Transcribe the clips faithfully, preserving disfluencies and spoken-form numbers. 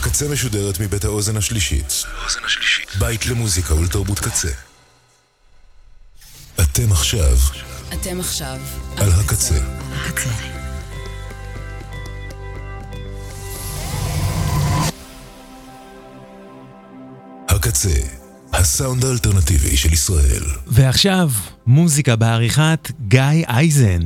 הקצה משודרת מבית האוזן השלישית, בית למוזיקה ולתרבות קצה. אתם עכשיו אתם עכשיו על הקצה. הקצה, הסאונד האלטרנטיבי של ישראל. ועכשיו מוזיקה בעריכת גיא אייזן.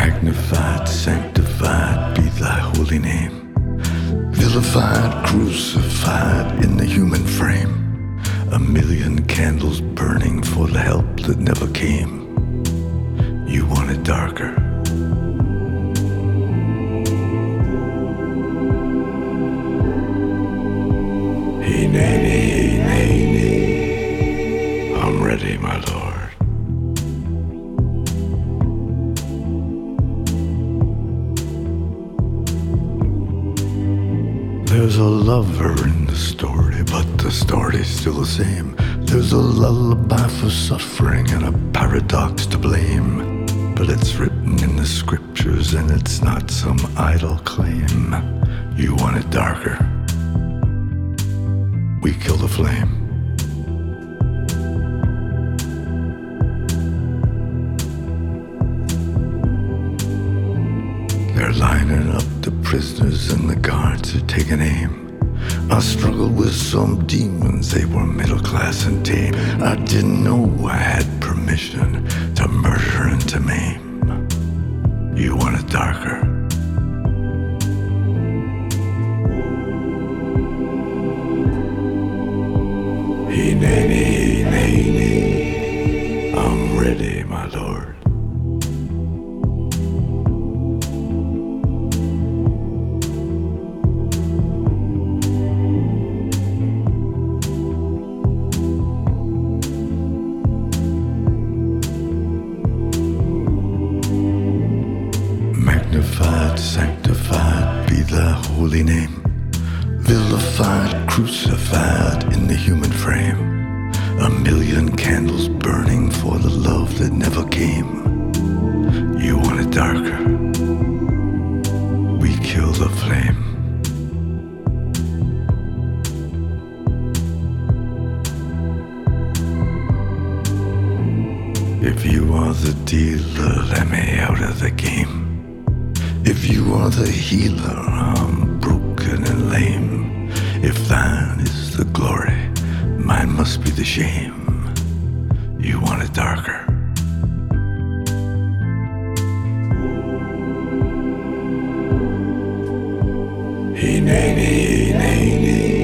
Magnified, sanctified be thy holy name. vilified, crucified in the human frame. A million candles burning for the help that never came. You want it darker. Hey, nay, nay, nay, nay. I'm ready, my lord. There's a lover in the story, but the story's still the same. There's a lullaby for suffering and a paradox to blame. But it's written in the scriptures and it's not some idle claim. You want it darker. We kill the flame. They're lining up the prisoners and the guards are taking aim. I struggled with some demons, they were middle class and tame. I didn't know I had permission to murder and to maim. You want it darker. Hey, nay, nay, nay, nay. I'm ready, my lord. Sanctified be thy holy name, vilified, crucified in the human frame. A million candles burning for the love that never came. You want it darker. We kill the flame. If you are the dealer, let me out of the game. If you are the healer, I'm broken and lame. If thine is the glory, mine must be the shame. You want it darker. Hey, nay, nay, nay, nay.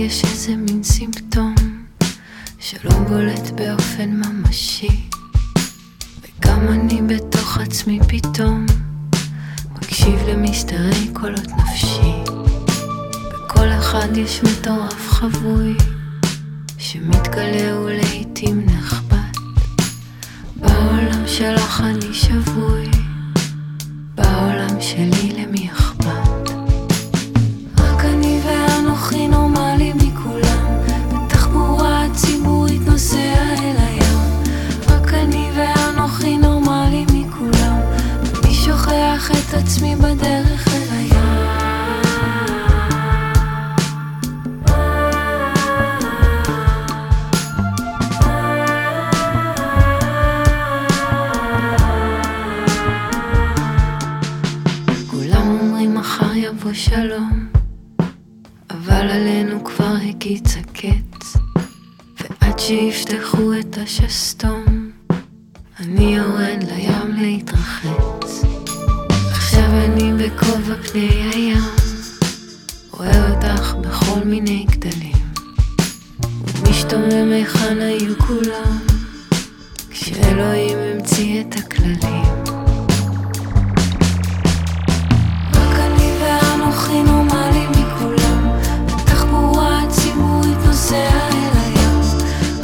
יש איזה מין סימפטום שלא בולט באופן ממשי, וגם אני בתוך עצמי פתאום מקשיב למסתרי קולות נפשי. בכל אחד יש מטורף חבוי שמתגלה ולעיתים נחבט. בעולם שלך אני שבוי, בעולם שלי למי אכפת? רק אני ואנוכי נורמל מכולם, בתחבורה הציבורית נוסע אל הים. רק אני ואנוכי נורמלי מכולם, אני שוכח עצמי בדרך אל הים. כולם אומרים מחר יבוא שלום, אבל עלינו כבר הגיץ הקץ, ועד שיפתחו את השסתום אני יורד לים להתרחץ. עכשיו אני בקובע פני הים, רואה אותך בכל מיני גדלים, ומשתומם היכן היו כולם כשאלוהים המציא את הכללים. רק אני ואנוכי נורמלים מכולם, התחבורה הציבורית נוסעה אל הים.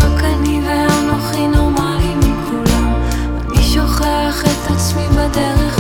רק אני ואנוכי נורמלים מכולם, אני שוכח את עצמי בדרך.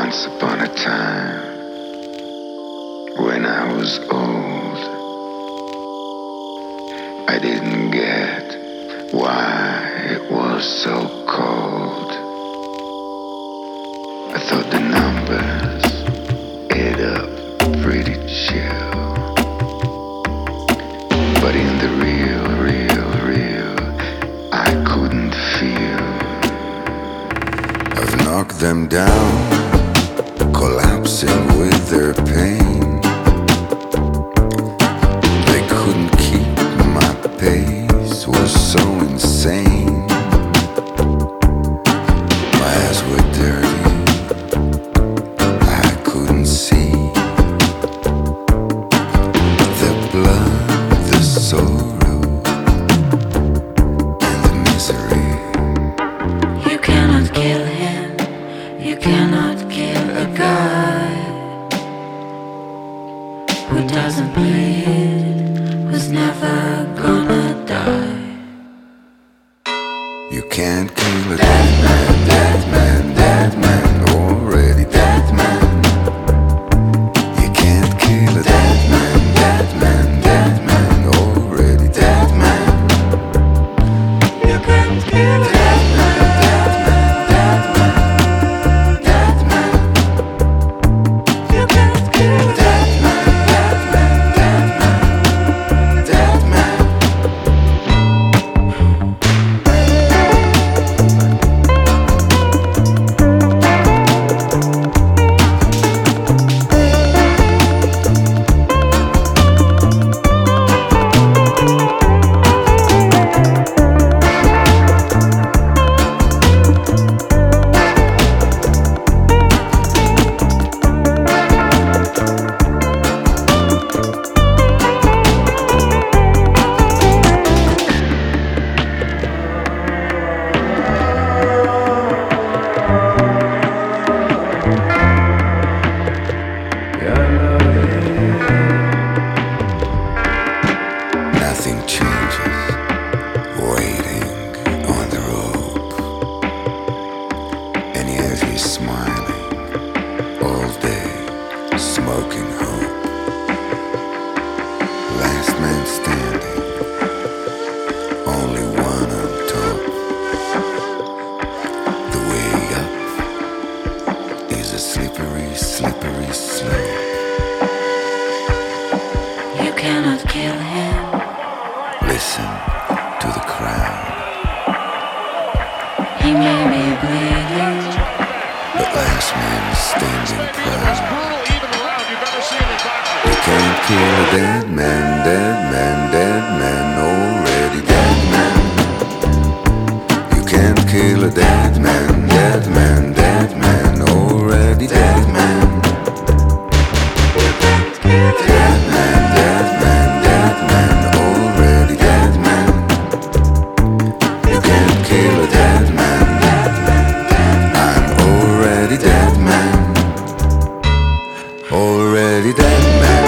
Once upon a time, when I was old, I didn't get why it was so cold. I thought the numbers add up pretty chill, but in the real, real, real, I couldn't feel. I've knocked them down, collapsing with their pain. They couldn't keep my pace, was so insane. My eyes were dirty, I couldn't see. The blood, the sorrow, and the misery. You cannot kill him, you cannot kill a guy who doesn't bleed, who's never gonna die. You can't kill a dead man, dead man, dead man, already dead man. You can't kill a dead man, dead man, dead man, already dead man. You can't kill a dead man, dead man, dead man. She's smiling all day, smoking hope. Last man standing, only one on top. The way up is a slippery, slippery slope. You cannot kill him. Listen to the crowd. He may be bleeding. Last man standing proud. You can't kill a dead man, dead man, dead man, already dead man. You can't kill a dead man, dead man, dead man, already dead man. You can't kill a dead man, dead man, dead man, already dead man. You can't kill a dead man. Already dead man.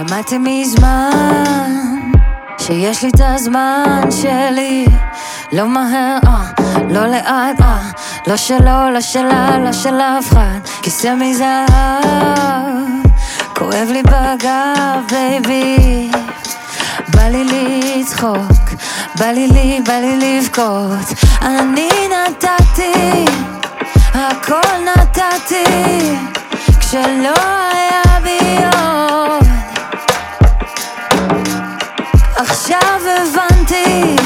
למדתי מזמן שיש לי את הזמן שלי, לא מהר, לא לאט, לא שלא, לא שלה, לא של אף אחד. כיסא מזהב כואב לי בגב, בייבי, בא לי לצחוק, בא לי לי, בא לי לבכות. אני נתתי, הכל נתתי, כשלא היה בי עוד. עכשיו הבנתי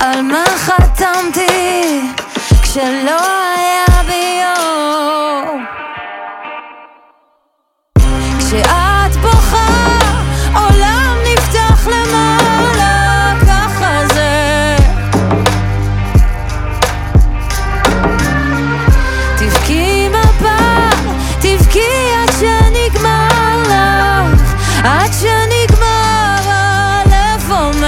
על מה חתמתי, כשלא היה בי עוד. כשאת בוכה עולם נפתח למעלה, ככה זה. תבכי מפה, תבכי עד שנגמר לך, עד שנגמר הלב אומר.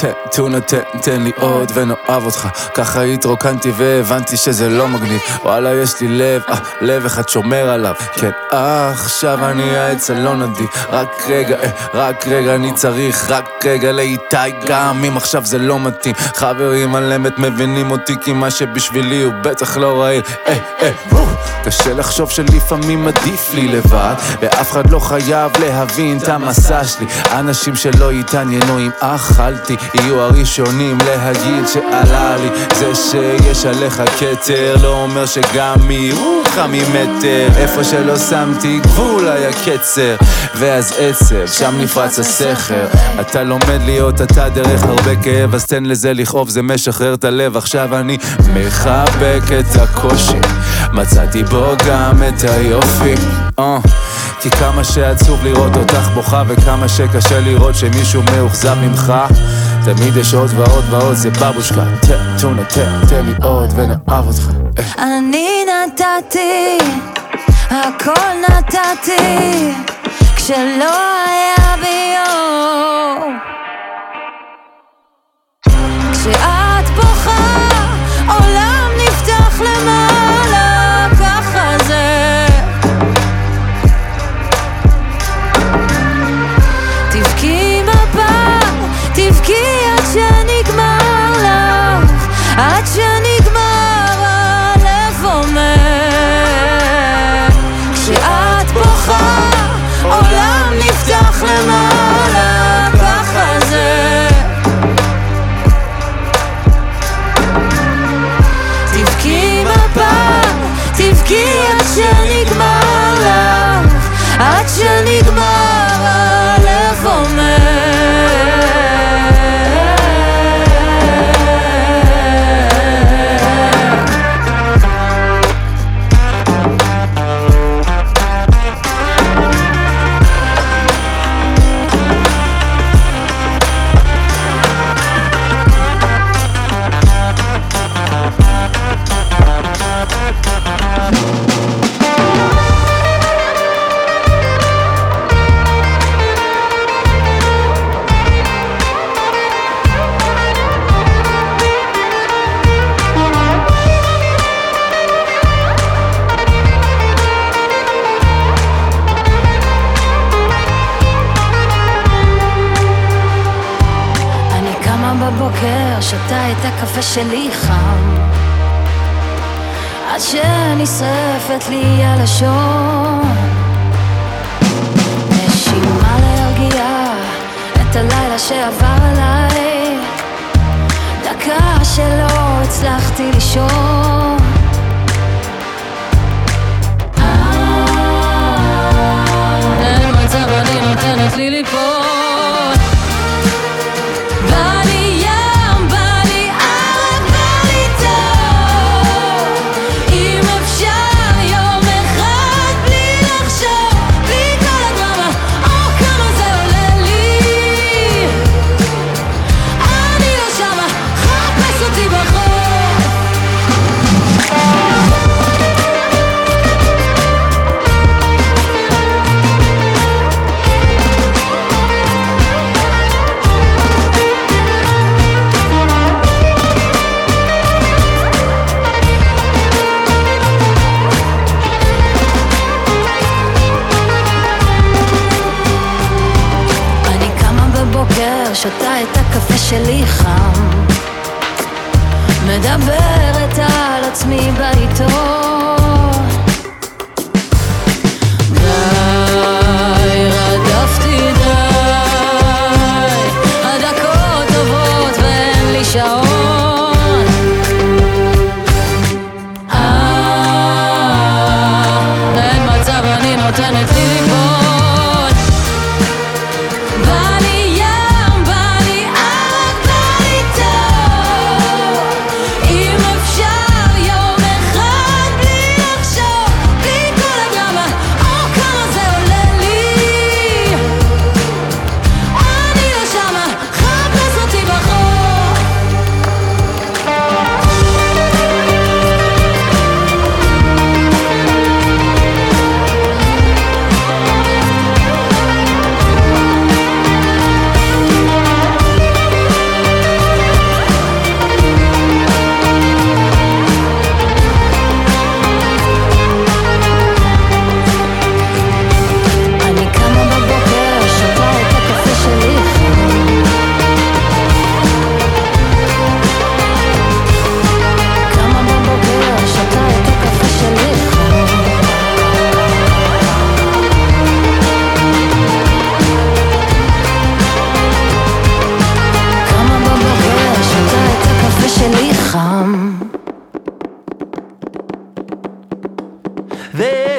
תן, תונה, תן, תן לי עוד ונאהב אותך. ככה התרוקנתי והבנתי שזה לא מגניב. וואלה, יש לי לב, אה, לב אחד שומר עליו. כן, עכשיו אני העצה לא נדיב. רק רגע, אה, רק רגע אני צריך, רק רגע לאיתי, גם אם עכשיו זה לא מתאים. חברים על אמת מבינים אותי, כי מה שבשבילי הוא בטח לא רעיל. אה, אה, וואו. קשה לחשוב שלפעמים עדיף לי לבד, ואף אחד לא חייב להבין את המסע שלי. אנשים שלא התעניינו אם אכלתי יהיו הראשונים להגיד שעלה לי. זה שיש עליך כתר לא אומר שגם מירוך ממטר. איפה שלא שמתי גבול היה קצר, ואז עצב, שם נפרץ הסכר. אתה לומד להיות אתה דרך הרבה כאב, אז תן לזה לכאוב, זה משחרר את הלב. עכשיו אני מחבק את הקושי, מצאתי בו גם את היופי. uh. כי כמה שעצוב לראות אותך בוכה, וכמה שקשה לראות שמישהו מאוכזב ממך, תמיד יש עוד ועוד ועוד. זה בבושקה, תונה, תן לי עוד ונאהב אותך. אני נתתי, הכל נתתי, כשלא היה בי עוד. כשאת בוכה עולם נפתח למעלה, ככה זה. תבכי מפה, תבכי עד שנגמר לך, עד שנגמר הלב אומר. כשאת בוכה עולם נפתח למעלה, ככה זה. תבכי מפה, תבכי עד שנגמר לך, עד שנגמר הלב אומר. שתה את הקפה שלי חם, עד שנשרפת לי הלשון. נשימה להרגיע את הלילה שעבר עליי, דקה שלא הצלחתי לישון. אין מצב, אני נותנת לי ליפול. בא לי שלי חם, מדברת על עצמי בעיתון.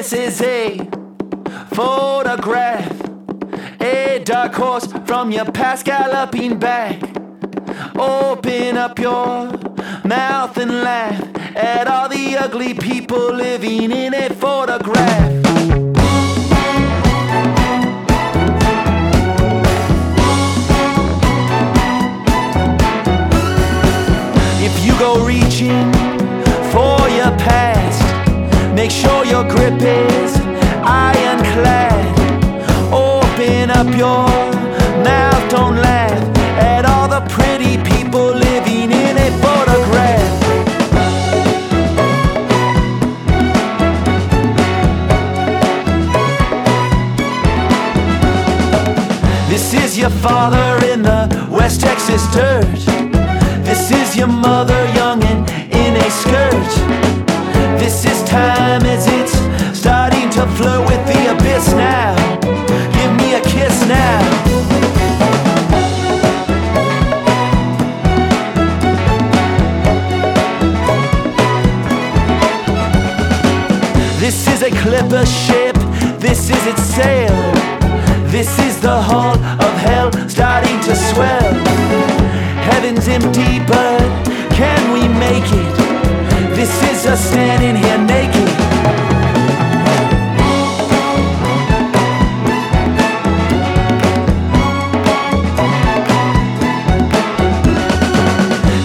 This is a photograph, a dark horse from your past galloping back. Open up your mouth and laugh at all the ugly people living in a photograph. If you go reaching for your past, make sure your grip is ironclad. Open up your mouth, don't laugh at all the pretty people living in a photograph. This is your father in the West Texas dirt. This is your mother young and in a skirt. This is time as it's starting to flirt with the abyss now. Give me a kiss now. This is a clipper ship, this is its sail. This is the hull of hell starting to swell. Heaven's empty but can we make it? This is us standing here naked.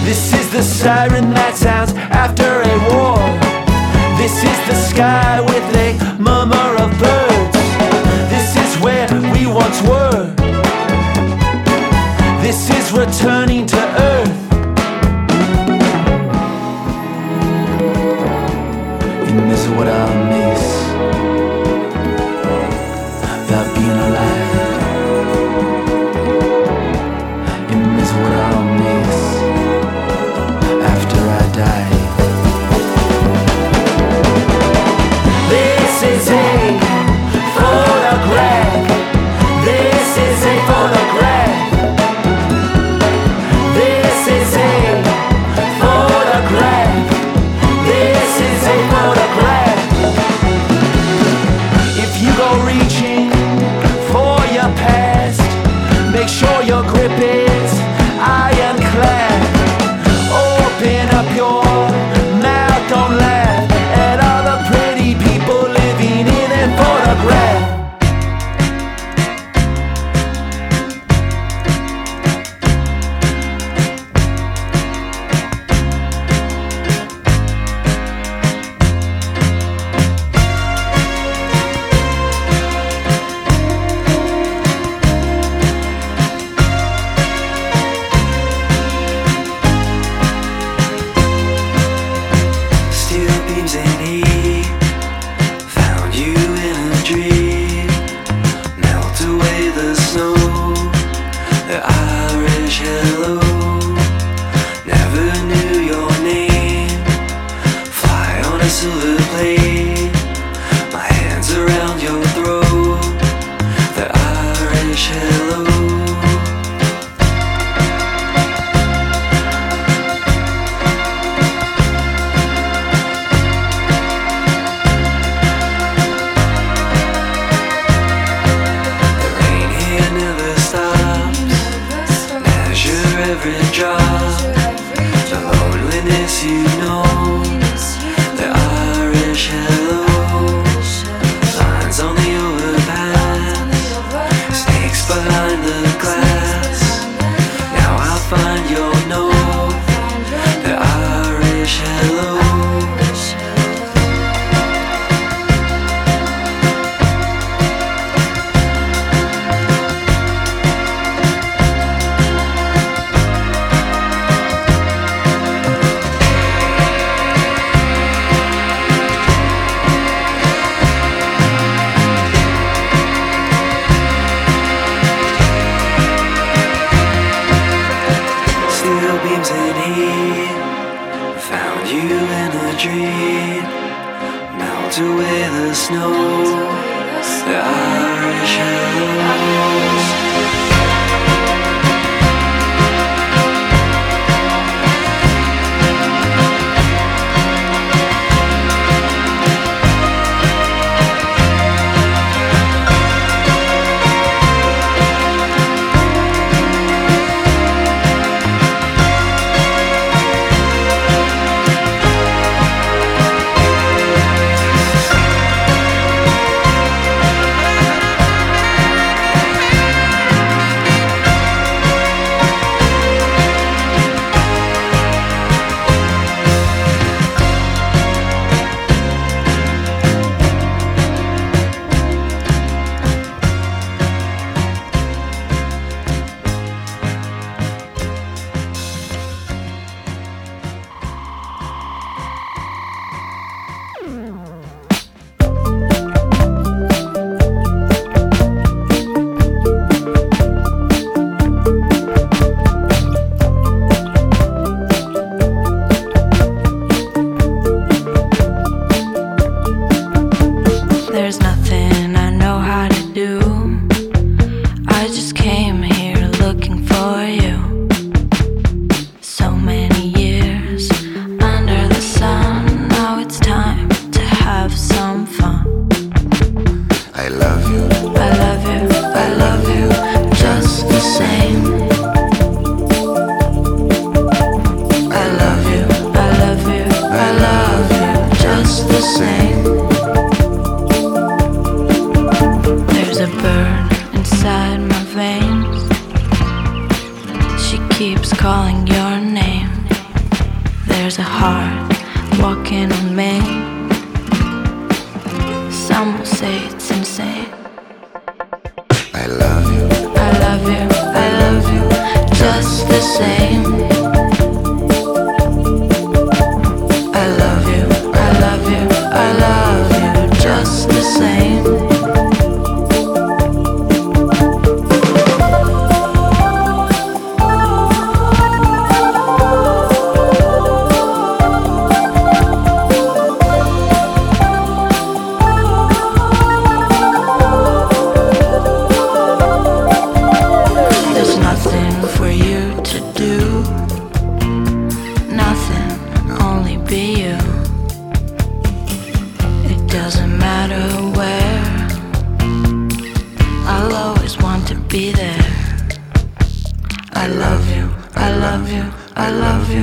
This is the siren that sounds after a war. This is the sky with a murmur of birds. This is where we once were. This is returning to earth. And this is what I miss about being alive. And this is what I miss after Irish knows, the Irish knows. I love you, I love you, I love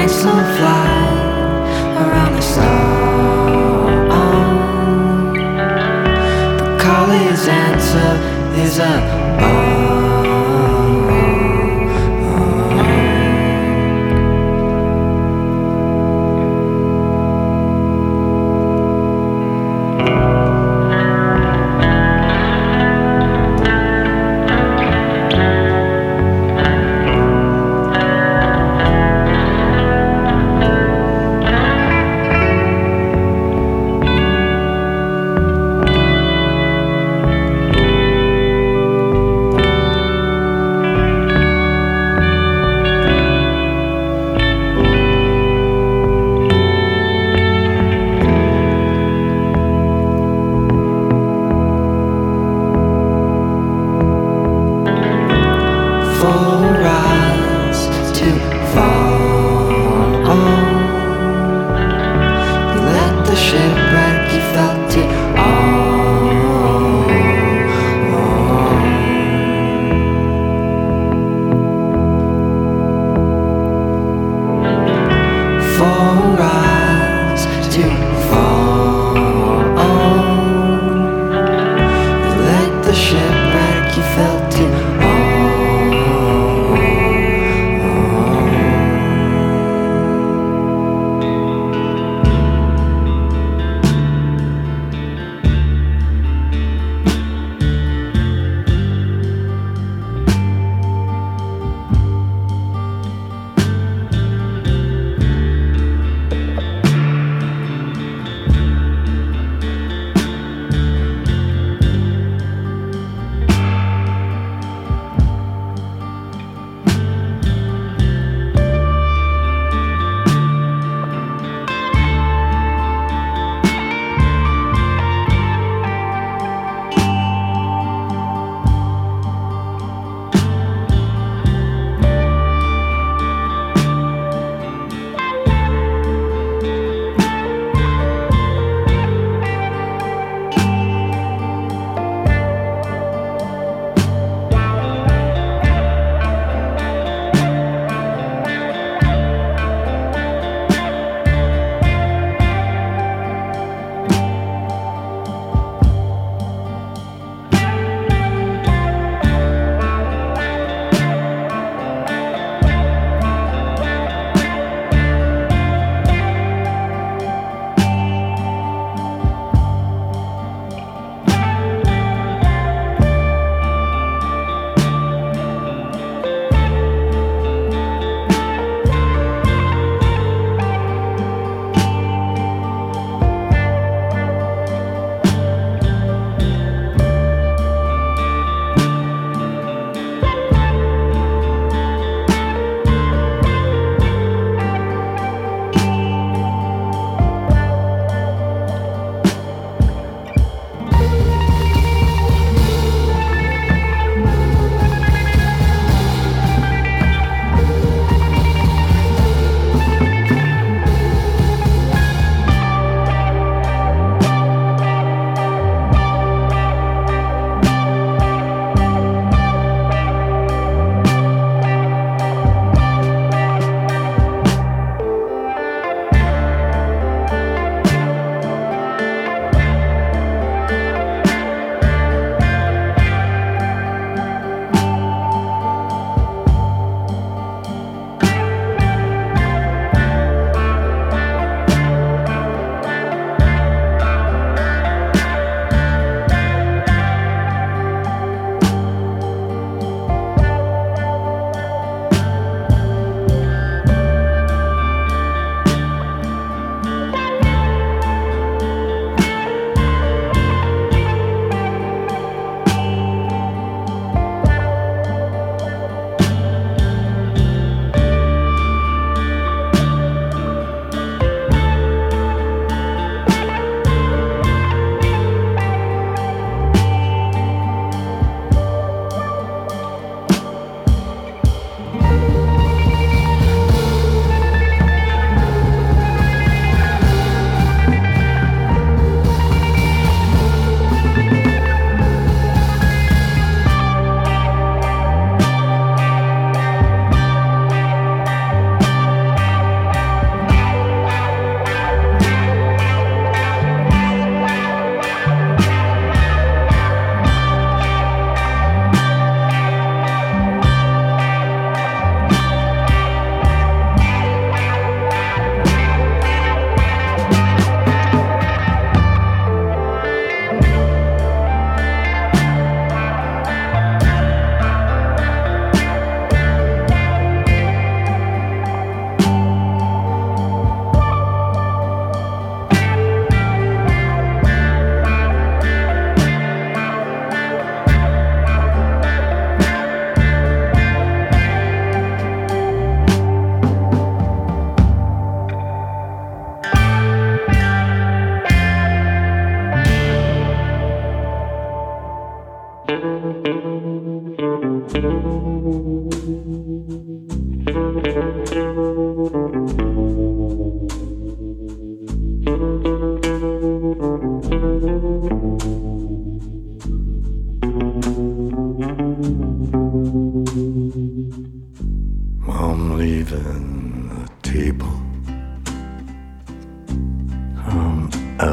wings so fly around the storm. The call is answered, is a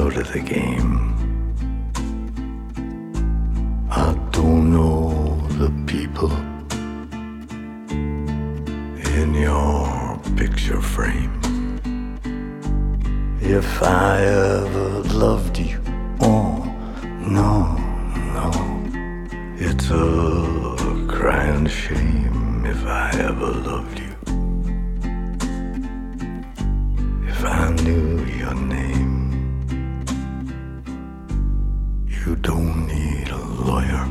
out of the game. I don't know the people in your picture frame. If I ever loved you, oh, no, no. It's a crying shame if I ever loved you. If I knew your name, you don't need a lawyer.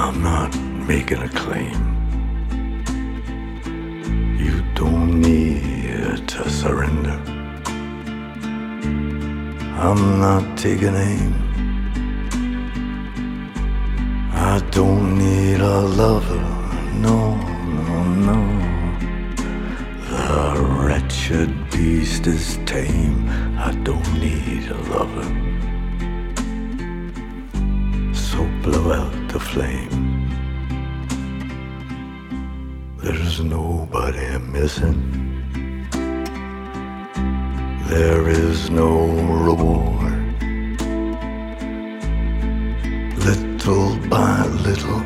I'm not making a claim. Don't need to surrender. I'm not taking aim. I don't need a lover. No, no, no. The wretched beast is tame. I don't need a lover. So blow out the flame. There's nobody missing. There is no reward. Little by little,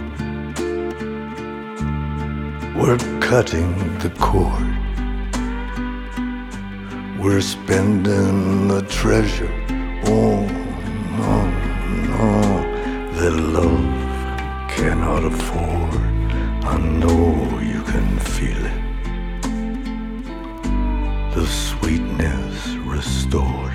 we're cutting the cord. We're spending the treasure. Oh, no, no, that love cannot afford. I know you can feel it, the sweetness restored.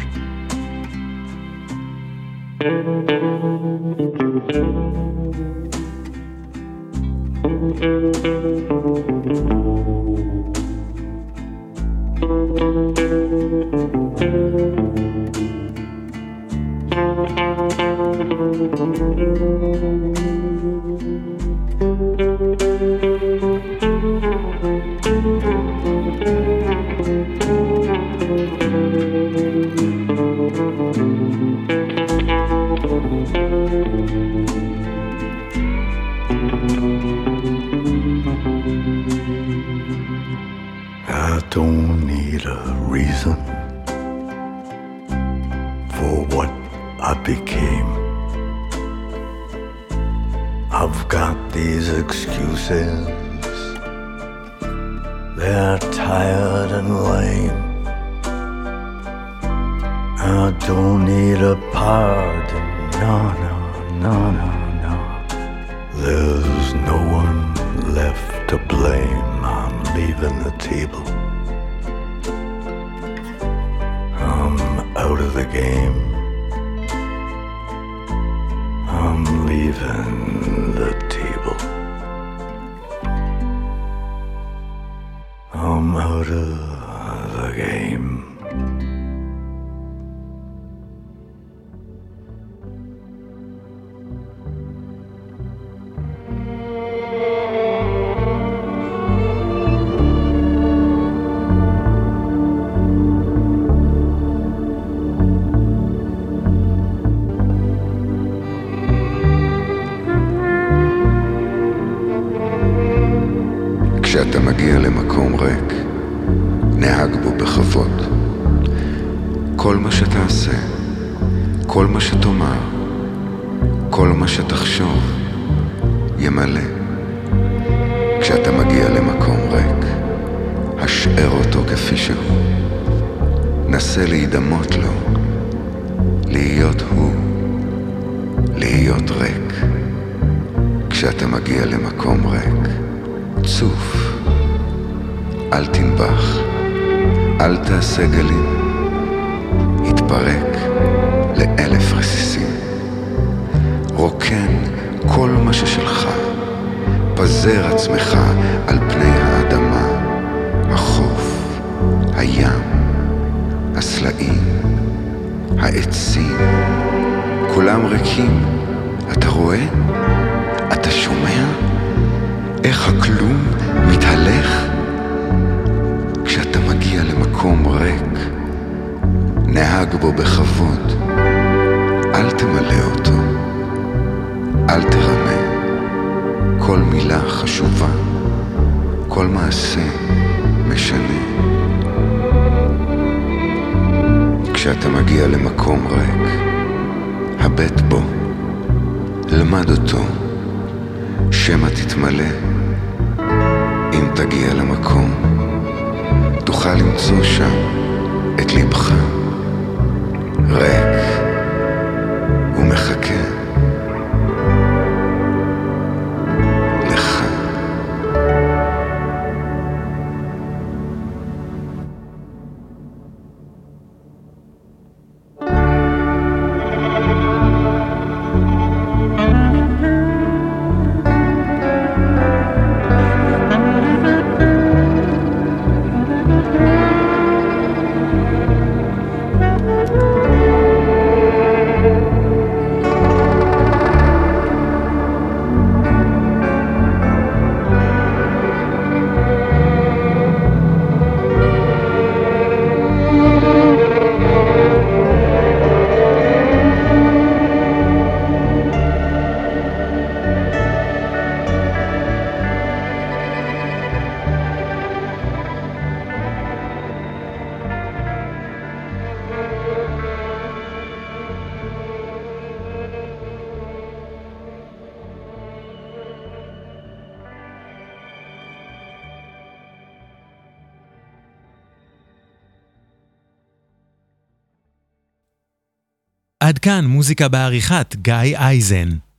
כשאתה מגיע למקום ריק, נהג בו בכבוד. כל מה שתעשה, כל מה שתאמר, כל מה שתחשוב, ימלא. כשאתה מגיע למקום ריק, השאר אותו כפי שהוא. נסה להידמות לו, להיות הוא, להיות ריק. כשאתה מגיע למקום ריק, צוף, אל תנבח, אל תעשה גלים, התפרק לאלף רסיסים. רוקן כל מה ששלך, פזר עצמך על פני האדמה, החוף, הים, הסלעים, העצים, כולם ריקים. אתה רואה? אתה שומע? איך הכלום מתהלך? כשאתה מגיע למקום ריק, נהג בו בכבוד. אל תמלא אותו, אל תרמה. כל מילה חשובה, כל מעשה משנה. כשאתה מגיע למקום ריק, הבט בו, למד אותו, שמה תתמלא. אם תגיע למקום, תוכל למצוא שם את ליבך, ריק ומחכה לך. עד כאן מוזיקה בעריכת גיא אייזן.